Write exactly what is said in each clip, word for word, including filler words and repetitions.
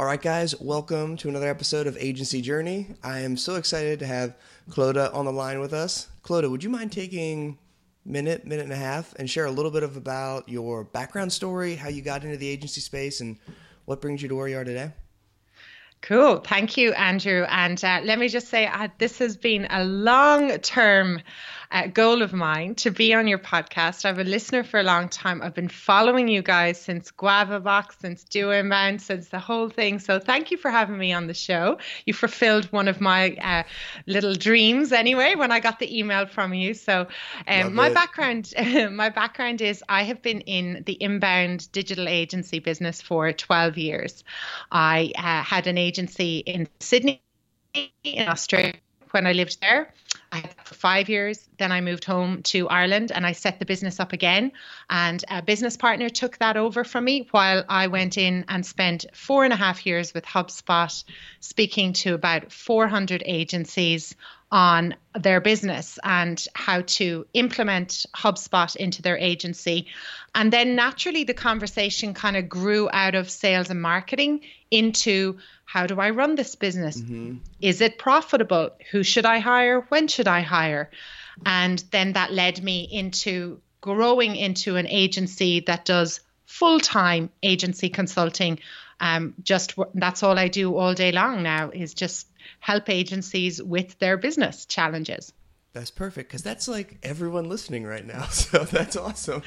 All right, guys, welcome to another episode of Agency Journey. I am so excited to have Clodagh on the line with us. Clodagh, would you mind taking a minute, minute and a half, and share a little bit of about your background story, how you got into the agency space, and what brings you to where you are today? Cool. Thank you, Andrew. And uh, let me just say, uh, this has been a long-term uh, goal of mine to be on your podcast. I've been a listener for a long time. I've been following you guys since Guava Box, since Do Inbound, since the whole thing. So thank you for having me on the show. You fulfilled one of my uh, little dreams anyway when I got the email from you. So um, my background, my background is I have been in the inbound digital agency business for twelve years. I uh, had an agency agency in Sydney, in Australia, when I lived there. I had that for five years. Then I moved home to Ireland and I set the business up again. And a business partner took that over from me while I went in and spent four and a half years with HubSpot, speaking to about four hundred agencies on their business and how to implement HubSpot into their agency. And then naturally the conversation kind of grew out of sales and marketing into how do I run this business? Mm-hmm. Is it profitable? Who should I hire? When should I hire? And then that led me into growing into an agency that does full-time agency consulting. Um, just that's all I do all day long now is just help agencies with their business challenges. That's perfect, because that's like everyone listening right now. So that's awesome.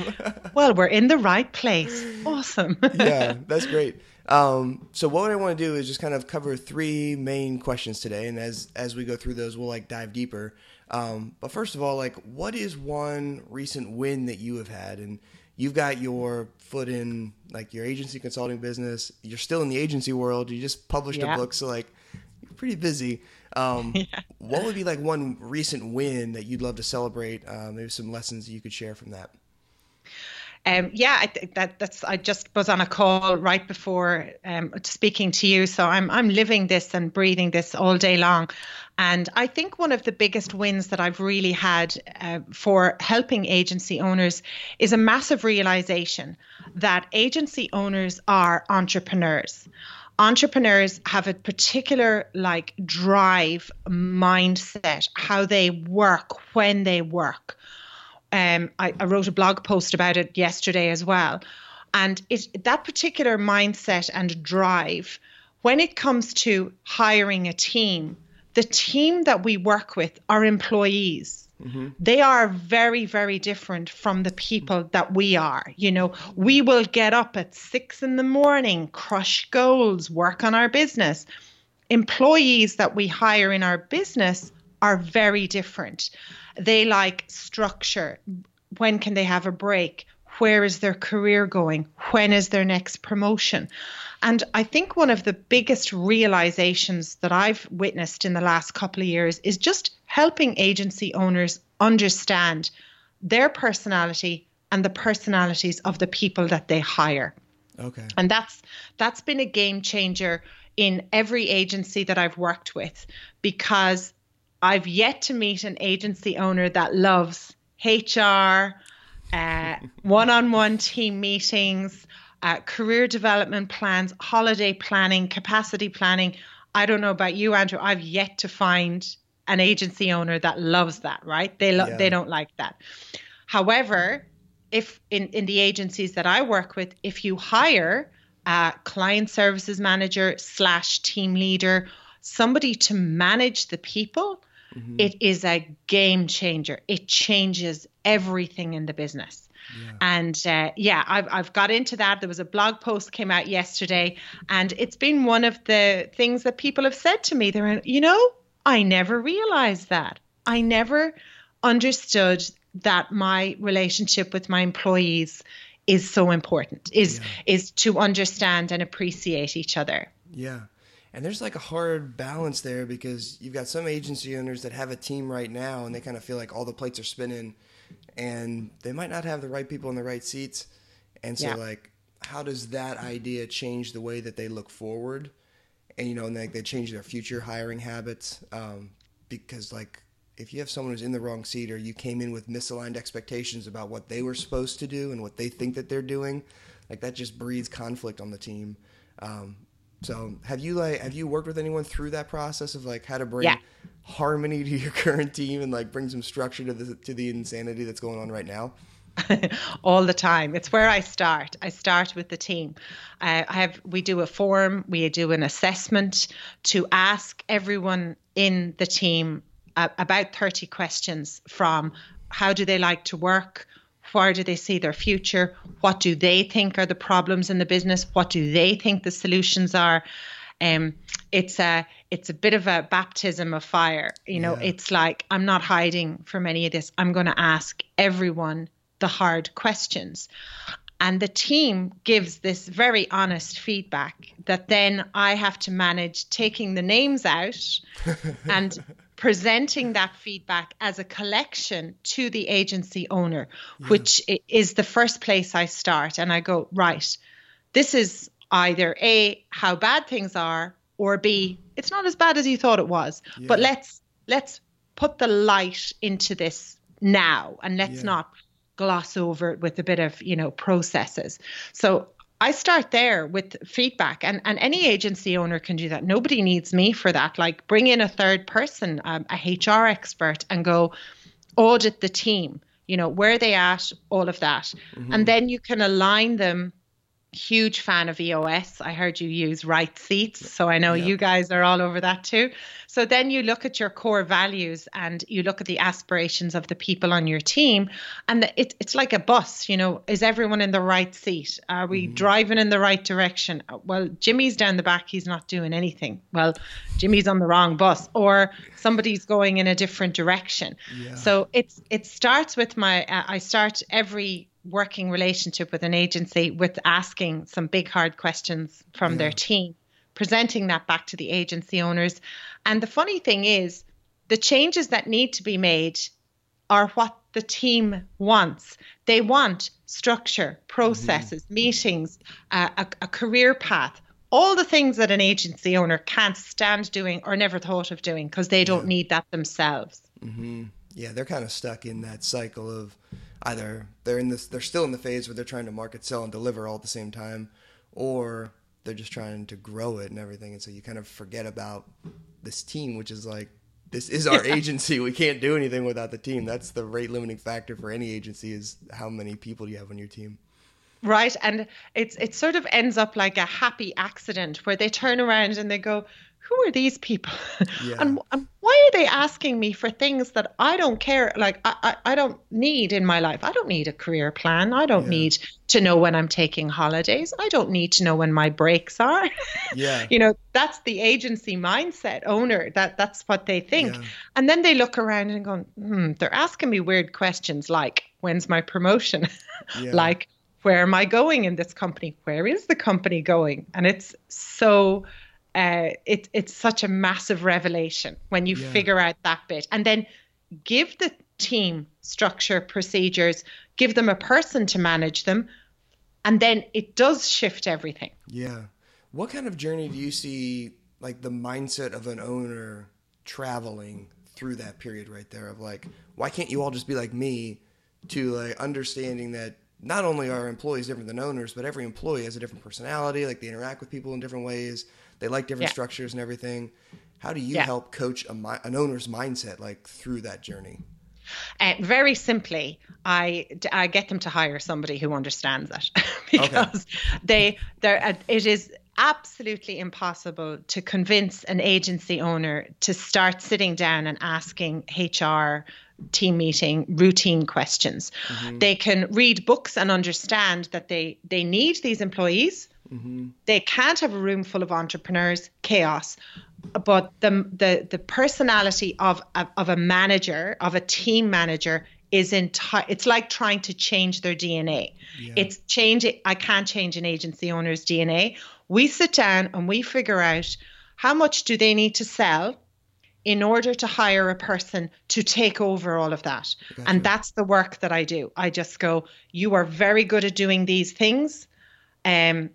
Well, we're in the right place. Awesome. Yeah, that's great. Um, so what I want to do is just kind of cover three main questions today. And as, as we go through those, we'll like dive deeper. Um, but first of all, like what is one recent win that you have had? And you've got your foot in like your agency consulting business. You're still in the agency world. You just published yeah. a book. So like you're pretty busy. Um, yeah. What would be like one recent win that you'd love to celebrate? Uh, maybe some lessons that you could share from that. Um, yeah, I th- that, that's. I just was on a call right before um, speaking to you, so I'm I'm living this and breathing this all day long. And I think one of the biggest wins that I've really had uh, for helping agency owners is a massive realization that agency owners are entrepreneurs. Entrepreneurs have a particular like drive mindset, how they work, when they work. Um, I, I wrote a blog post about it yesterday as well. And it, that particular mindset and drive, when it comes to hiring a team, the team that we work with are employees. Mm-hmm. They are very, very different from the people that we are. You know, we will get up at six in the morning, crush goals, work on our business. Employees that we hire in our business are very different. They like structure. When can they have a break? Where is their career going? When is their next promotion? And I think one of the biggest realizations that I've witnessed in the last couple of years is just helping agency owners understand their personality and the personalities of the people that they hire. Okay. And that's that's been a game changer in every agency that I've worked with, because I've yet to meet an agency owner that loves H R, uh, one-on-one team meetings, uh, career development plans, holiday planning, capacity planning. I don't know about you, Andrew. I've yet to find an agency owner that loves that, right? They lo- yeah. they don't like that. However, if in, in the agencies that I work with, if you hire a client services manager slash team leader, somebody to manage the people, mm-hmm. It is a game changer. It changes everything in the business. Yeah. And uh, yeah, I've, I've got into that. There was a blog post came out yesterday, and it's been one of the things that people have said to me. They're, you know, I never realized that. I never understood that my relationship with my employees is so important, is, yeah. is to understand and appreciate each other. Yeah. And there's like a hard balance there, because you've got some agency owners that have a team right now and they kind of feel like all the plates are spinning and they might not have the right people in the right seats. And so yeah. like, how does that idea change the way that they look forward? And, you know, and like they change their future hiring habits. Um, because like, if you have someone who's in the wrong seat, or you came in with misaligned expectations about what they were supposed to do and what they think that they're doing, like that just breeds conflict on the team. Um, So have you like have you worked with anyone through that process of like how to bring yeah. harmony to your current team and like bring some structure to the to the insanity that's going on right now? All the time. It's where I start. I start with the team. Uh, I have we do a form, we do an assessment to ask everyone in the team uh, about thirty questions from how do they like to work? Where do they see their future? What do they think are the problems in the business? What do they think the solutions are? Um, it's a it's a bit of a baptism of fire. You know, yeah. It's like I'm not hiding from any of this. I'm going to ask everyone the hard questions. And the team gives this very honest feedback that then I have to manage taking the names out and presenting that feedback as a collection to the agency owner, yeah. which is the first place I start. And I go, right, this is either A, how bad things are, or B, it's not as bad as you thought it was. Yeah. But let's let's put the light into this now and let's yeah. not gloss over it with a bit of, you know, processes. So I start there with feedback, and, and any agency owner can do that. Nobody needs me for that. Like bring in a third person, um, a H R expert, and go audit the team, you know, where are they at, all of that. Mm-hmm. And then you can align them. Huge fan of E O S. I heard you use Right Seats. So I know yeah. you guys are all over that too. So then you look at your core values and you look at the aspirations of the people on your team. And it, it's like a bus, you know, is everyone in the right seat? Are we mm-hmm. driving in the right direction? Well, Jimmy's down the back. He's not doing anything. Well, Jimmy's on the wrong bus or somebody's going in a different direction. Yeah. So it's, it starts with my, uh, I start every working relationship with an agency with asking some big hard questions from yeah. their team, presenting that back to the agency owners. And the funny thing is the changes that need to be made are what the team wants. They want structure, processes, mm-hmm. meetings, uh, a, a career path, all the things that an agency owner can't stand doing or never thought of doing because they don't yeah. need that themselves. Mm-hmm. Yeah, they're kind of stuck in that cycle of either they're in this, they're still in the phase where they're trying to market, sell, and deliver all at the same time, or they're just trying to grow it and everything. And so you kind of forget about this team, which is like, this is our agency. We can't do anything without the team. That's the rate limiting factor for any agency is how many people you have on your team. Right. And it's it sort of ends up like a happy accident where they turn around and they go, who are these people? Yeah. And, and why are they asking me for things that I don't care, like I, I, I don't need in my life? I don't need a career plan. I don't yeah. need to know when I'm taking holidays. I don't need to know when my breaks are. Yeah. You know, that's the agency mindset owner. That That's what they think. Yeah. And then they look around and go, hmm, they're asking me weird questions like, when's my promotion? Yeah. Like, where am I going in this company? Where is the company going? And it's so... Uh, it, it's such a massive revelation when you yeah. figure out that bit. And then give the team structure, procedures, give them a person to manage them, and then it does shift everything. Yeah. What kind of journey do you see, like, the mindset of an owner traveling through that period right there of, like, why can't you all just be like me, to, like, understanding that not only are employees different than owners, but every employee has a different personality, like, they interact with people in different ways. They like different yeah. structures and everything. How do you yeah. help coach a, an owner's mindset like through that journey? Uh, very simply, I, I get them to hire somebody who understands it because okay. they it is absolutely impossible to convince an agency owner to start sitting down and asking H R team meeting routine questions. Mm-hmm. They can read books and understand that they, they need these employees. Mm-hmm. They can't have a room full of entrepreneurs, chaos, but the the, the personality of, of, of a manager, of a team manager is entire. It's like trying to change their D N A. Yeah. It's changing. I can't change an agency owner's D N A. We sit down and we figure out how much do they need to sell in order to hire a person to take over all of that. Gotcha. And that's the work that I do. I just go, you are very good at doing these things. Um,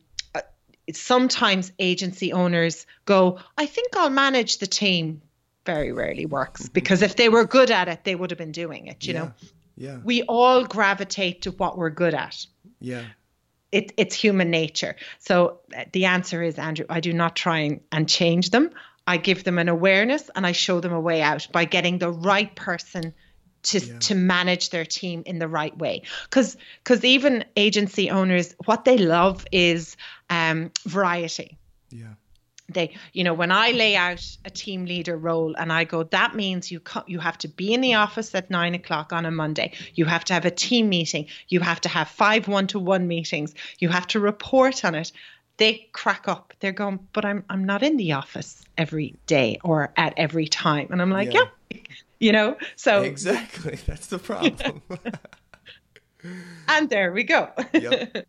Sometimes agency owners go, I think I'll manage the team. Very rarely works because if they were good at it, they would have been doing it. You yeah, know, yeah. We all gravitate to what we're good at. Yeah. it, it's human nature. So the answer is, Andrew, I do not try and, and change them. I give them an awareness and I show them a way out by getting the right person to yeah. to manage their team in the right way. Because because even agency owners, what they love is um, variety. Yeah. They, you know, when I lay out a team leader role and I go, that means you co- you have to be in the office at nine o'clock on a Monday. You have to have a team meeting. You have to have five one-to-one meetings. You have to report on it. They crack up. They're going, but I'm I'm not in the office every day or at every time. And I'm like, yeah, yeah. you know, so exactly. That's the problem. And there we go. Yep.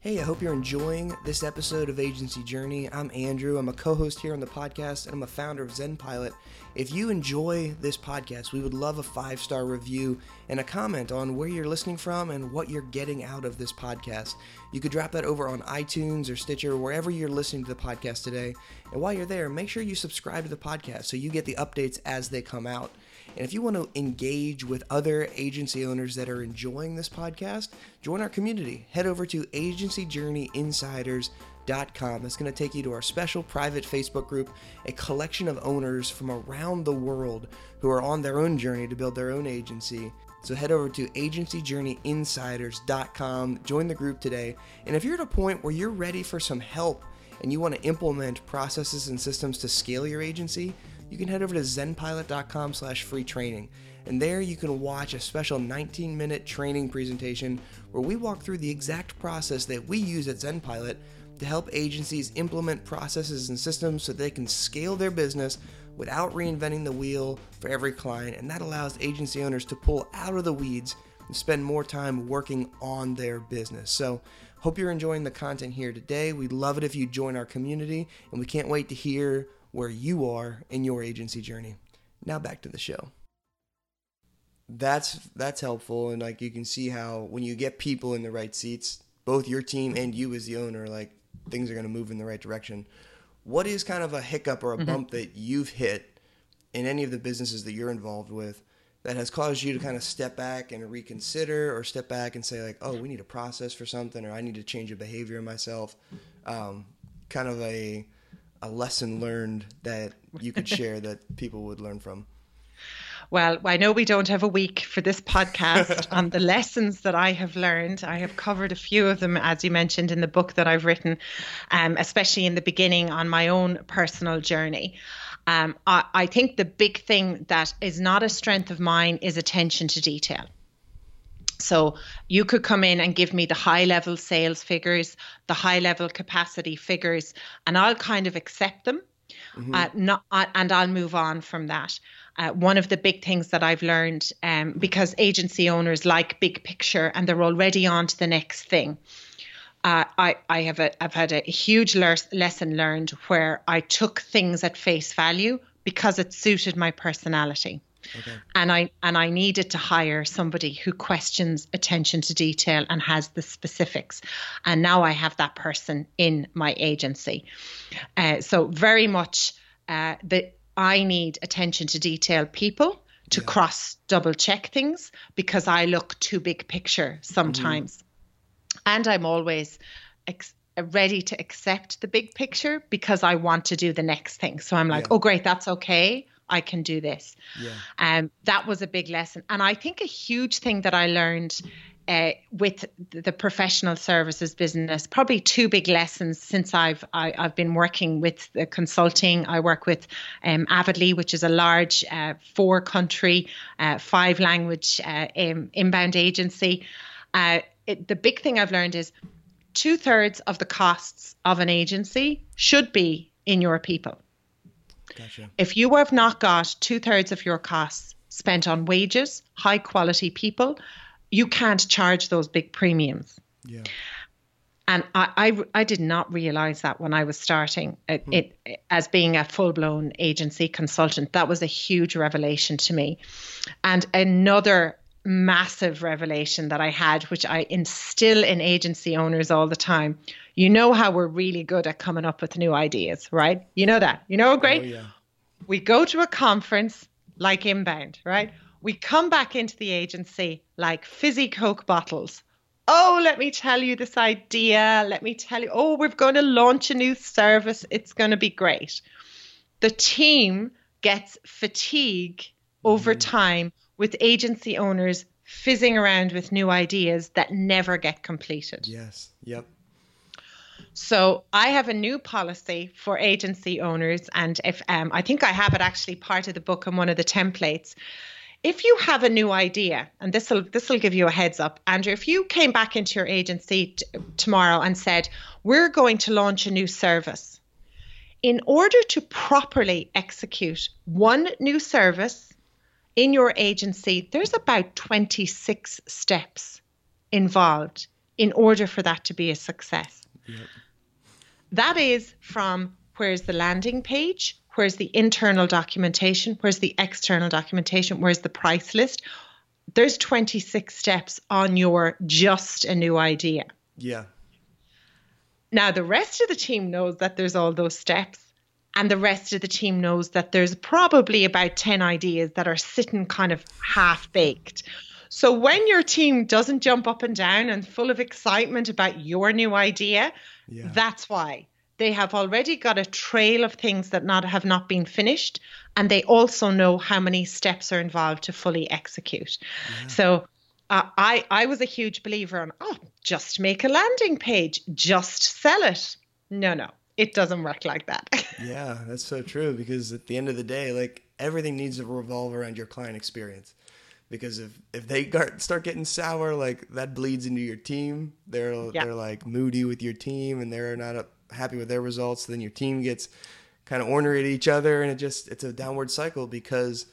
Hey, I hope you're enjoying this episode of Agency Journey. I'm Andrew. I'm a co-host here on the podcast, and I'm a founder of Zenpilot. If you enjoy this podcast, we would love a five-star review and a comment on where you're listening from and what you're getting out of this podcast. You could drop that over on iTunes or Stitcher, wherever you're listening to the podcast today. And while you're there, make sure you subscribe to the podcast so you get the updates as they come out. And if you want to engage with other agency owners that are enjoying this podcast, join our community. Head over to agency journey insiders dot com. That's going to take you to our special private Facebook group, a collection of owners from around the world who are on their own journey to build their own agency. So head over to agency journey insiders dot com, join the group today. And if you're at a point where you're ready for some help and you want to implement processes and systems to scale your agency, you can head over to zenpilot.com slash free training. And there you can watch a special nineteen minute training presentation where we walk through the exact process that we use at Zenpilot to help agencies implement processes and systems so they can scale their business without reinventing the wheel for every client. And that allows agency owners to pull out of the weeds and spend more time working on their business. So hope you're enjoying the content here today. We'd love it if you join our community, and we can't wait to hear where you are in your agency journey. Now back to the show. That's that's helpful, and like you can see how when you get people in the right seats, both your team and you as the owner, like things are going to move in the right direction. What is kind of a hiccup or a mm-hmm. bump that you've hit in any of the businesses that you're involved with that has caused you to kind of step back and reconsider, or step back and say like, oh, we need a process for something, or I need to change a behavior in myself? Um, kind of a a lesson learned that you could share that people would learn from? Well, I know we don't have a week for this podcast on the lessons that I have learned. I have covered a few of them, as you mentioned, in the book that I've written, um, especially in the beginning on my own personal journey. Um, I, I think the big thing that is not a strength of mine is attention to detail. So you could come in and give me the high level sales figures, the high level capacity figures, and I'll kind of accept them mm-hmm. uh, not, uh, and I'll move on from that. Uh, one of the big things that I've learned, um, because agency owners like big picture and they're already on to the next thing. Uh, I, I have a, I've had a huge le- lesson learned where I took things at face value because it suited my personality. Okay. And I and I needed to hire somebody who questions attention to detail and has the specifics. And now I have that person in my agency. Uh, so very much uh, that I need attention to detail people to yeah. cross double check things, because I look too big picture sometimes. Mm. And I'm always ex- ready to accept the big picture because I want to do the next thing. So I'm like, yeah. oh, great, that's okay. I can do this. Yeah. Um, that was a big lesson. And I think a huge thing that I learned uh, with the professional services business, probably two big lessons since I've I, I've been working with the consulting. I work with um, Avidly, which is a large uh, four country, uh, five language uh, um, inbound agency. Uh, it, the big thing I've learned is two thirds of the costs of an agency should be in your people. Gotcha. If you have not got two thirds of your costs spent on wages, high quality people, you can't charge those big premiums. Yeah. And I, I, I did not realize that when I was starting it, hmm. it as being a full blown agency consultant. That was a huge revelation to me. And another massive revelation that I had, which I instill in agency owners all the time. You know how we're really good at coming up with new ideas, right? You know that. You know, great. Oh, yeah. We go to a conference like Inbound, right? We come back into the agency like fizzy Coke bottles, oh, let me tell you this idea. Let me tell you, oh, we're going to launch a new service. It's going to be great. The team gets fatigue over time with agency owners fizzing around with new ideas that never get completed. Yes. Yep. So I have a new policy for agency owners, and if um, I think I have it actually part of the book and one of the templates. If you have a new idea, and this will this will give you a heads up, Andrew, if you came back into your agency t- tomorrow and said, we're going to launch a new service, in order to properly execute one new service in your agency, there's about twenty-six steps involved in order for that to be a success. Yep. That is from where's the landing page, where's the internal documentation, where's the external documentation, where's the price list. There's twenty-six steps on your just a new idea. Yeah. Now, the rest of the team knows that there's all those steps, and the rest of the team knows that there's probably about ten ideas that are sitting kind of half-baked. So when your team doesn't jump up and down and full of excitement about your new idea, yeah. that's why. They have already got a trail of things that not have not been finished, and they also know how many steps are involved to fully execute. Yeah. So uh, I, I was a huge believer in, oh, just make a landing page, just sell it. No, no, it doesn't work like that. Yeah, that's so true, because at the end of the day, like, everything needs to revolve around your client experience. Because if, if they start getting sour, like, that bleeds into your team. They're yeah. they're like moody with your team, and they're not up, happy with their results. Then your team gets kind of ornery at each other, and it just it's a downward cycle because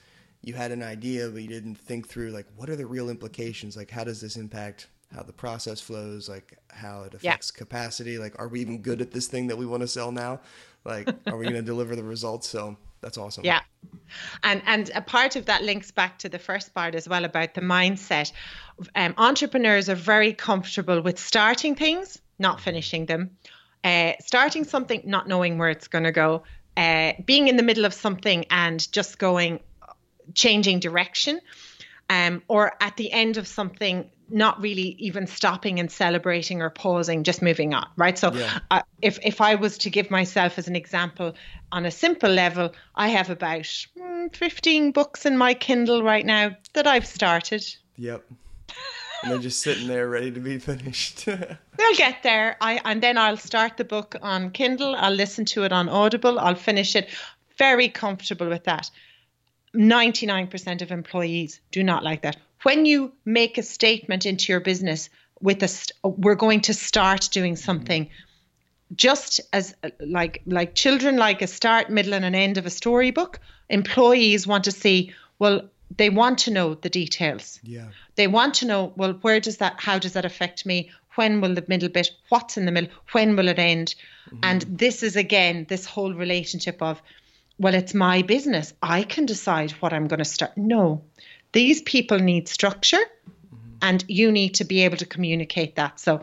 you had an idea, but you didn't think through, like, what are the real implications? Like, how does this impact how the process flows? Like, how it affects yeah. capacity? Like, are we even good at this thing that we want to sell now? Like, are we going to deliver the results? So. That's awesome. Yeah. And and a part of that links back to the first part as well about the mindset. Um, entrepreneurs are very comfortable with starting things, not finishing them, uh, starting something, not knowing where it's going to go, uh, being in the middle of something and just going, changing direction, um, or at the end of something, not really even stopping and celebrating or pausing, just moving on, right? So yeah. uh, if, if I was to give myself as an example on a simple level, I have about mm, fifteen books in my Kindle right now that I've started. Yep. And they're just sitting there ready to be finished. They'll get there. I and then I'll start the book on Kindle. I'll listen to it on Audible. I'll finish it. Very comfortable with that. ninety-nine percent of employees do not like that. When you make a statement into your business with a, st- we're going to start doing something, just as like like children like a start, middle, and an end of a storybook, employees want to see, well, they want to know the details. Yeah. They want to know, well, where does that, how does that affect me? When will the middle bit, what's in the middle? When will it end? Mm-hmm. And this is, again, this whole relationship of, well, it's my business. I can decide what I'm going to start. No. These people need structure, and you need to be able to communicate that. So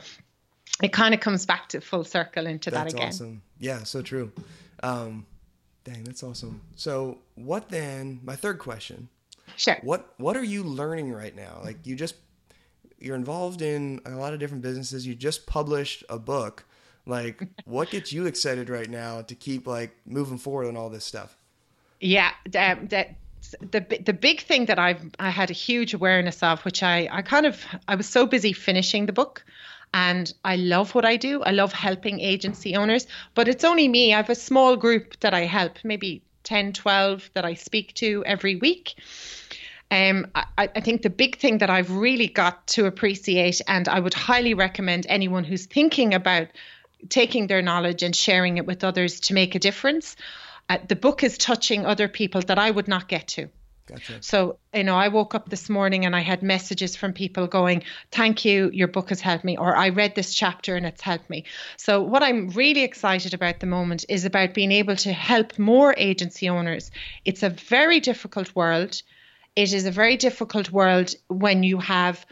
it kind of comes back to full circle into that's that again. Awesome. Yeah, so true. Um, dang, that's awesome. So what then, my third question. Sure. What What are you learning right now? Like, you just, you're involved in a lot of different businesses. You just published a book. Like, what gets you excited right now to keep, like, moving forward on all this stuff? Yeah, that, that The the big thing that I've I had a huge awareness of, which I, I kind of I was so busy finishing the book, and I love what I do. I love helping agency owners, but it's only me. I have a small group that I help, maybe ten, twelve that I speak to every week. Um, I, I think the big thing that I've really got to appreciate, and I would highly recommend anyone who's thinking about taking their knowledge and sharing it with others to make a difference. Uh, the book is touching other people that I would not get to. Gotcha. So, you know, I woke up this morning and I had messages from people going, thank you, your book has helped me, or I read this chapter and it's helped me. So what I'm really excited about at the moment is about being able to help more agency owners. It's a very difficult world. It is a very difficult world when you have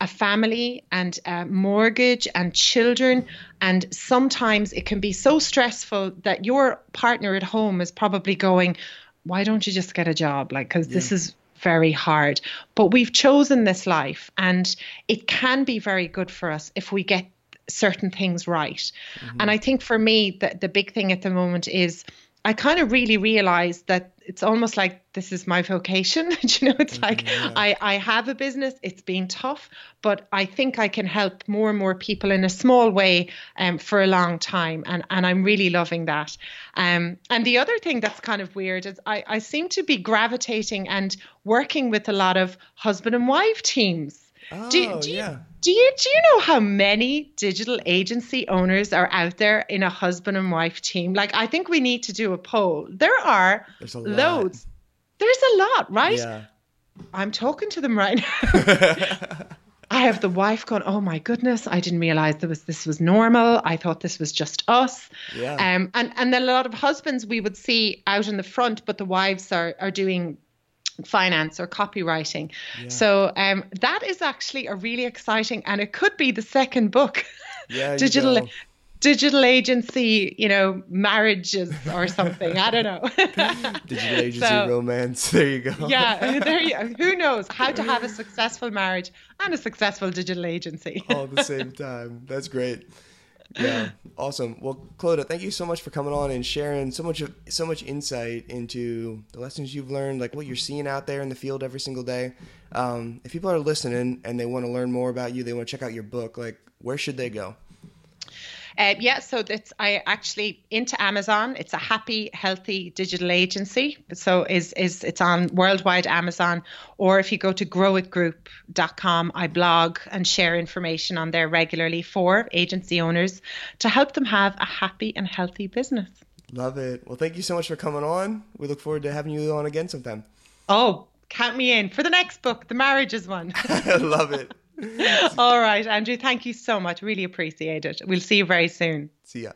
a family and a mortgage and children, and sometimes it can be so stressful that your partner at home is probably going, why don't you just get a job? Like, because yeah. this is very hard. But we've chosen this life, and it can be very good for us if we get certain things right. Mm-hmm. And I think for me, the, the big thing at the moment is I kind of really realized that it's almost like this is my vocation. You know, it's mm-hmm, like yeah. I, I have a business. It's been tough, but I think I can help more and more people in a small way um, for a long time. And, and I'm really loving that. Um, and the other thing that's kind of weird is I, I seem to be gravitating and working with a lot of husband and wife teams. Oh, do, do yeah. You, do you do you know how many digital agency owners are out there in a husband and wife team? Like, I think we need to do a poll. There are loads. There's a lot, right? Yeah. I'm talking to them right now. I have the wife going, oh my goodness, I didn't realize there was, this was normal. I thought this was just us. Yeah. Um, and, and then a lot of husbands we would see out in the front, but the wives are, are doing finance or copywriting. Yeah. So um, that is actually a really exciting, and it could be the second book, yeah, digital you digital agency, you know, marriages or something. I don't know. Digital agency so, romance. There you go. Yeah, there you, who knows how to have a successful marriage and a successful digital agency all at the same time. That's great. Yeah, awesome. Well, Clodagh, thank you so much for coming on and sharing so much of, so much insight into the lessons you've learned, like what you're seeing out there in the field every single day. Um, if people are listening and they want to learn more about you, they want to check out your book, like where should they go? Uh, yeah, so that's I actually into Amazon. It's A Happy, Healthy Digital Agency. So is is it's on worldwide Amazon, or if you go to grow it group dot com, I blog and share information on there regularly for agency owners to help them have a happy and healthy business. Love it. Well, thank you so much for coming on. We look forward to having you on again sometime. Oh, count me in for the next book, the marriages one. I love it. All right, Andrew, thank you so much. Really appreciate it. We'll see you very soon. See ya.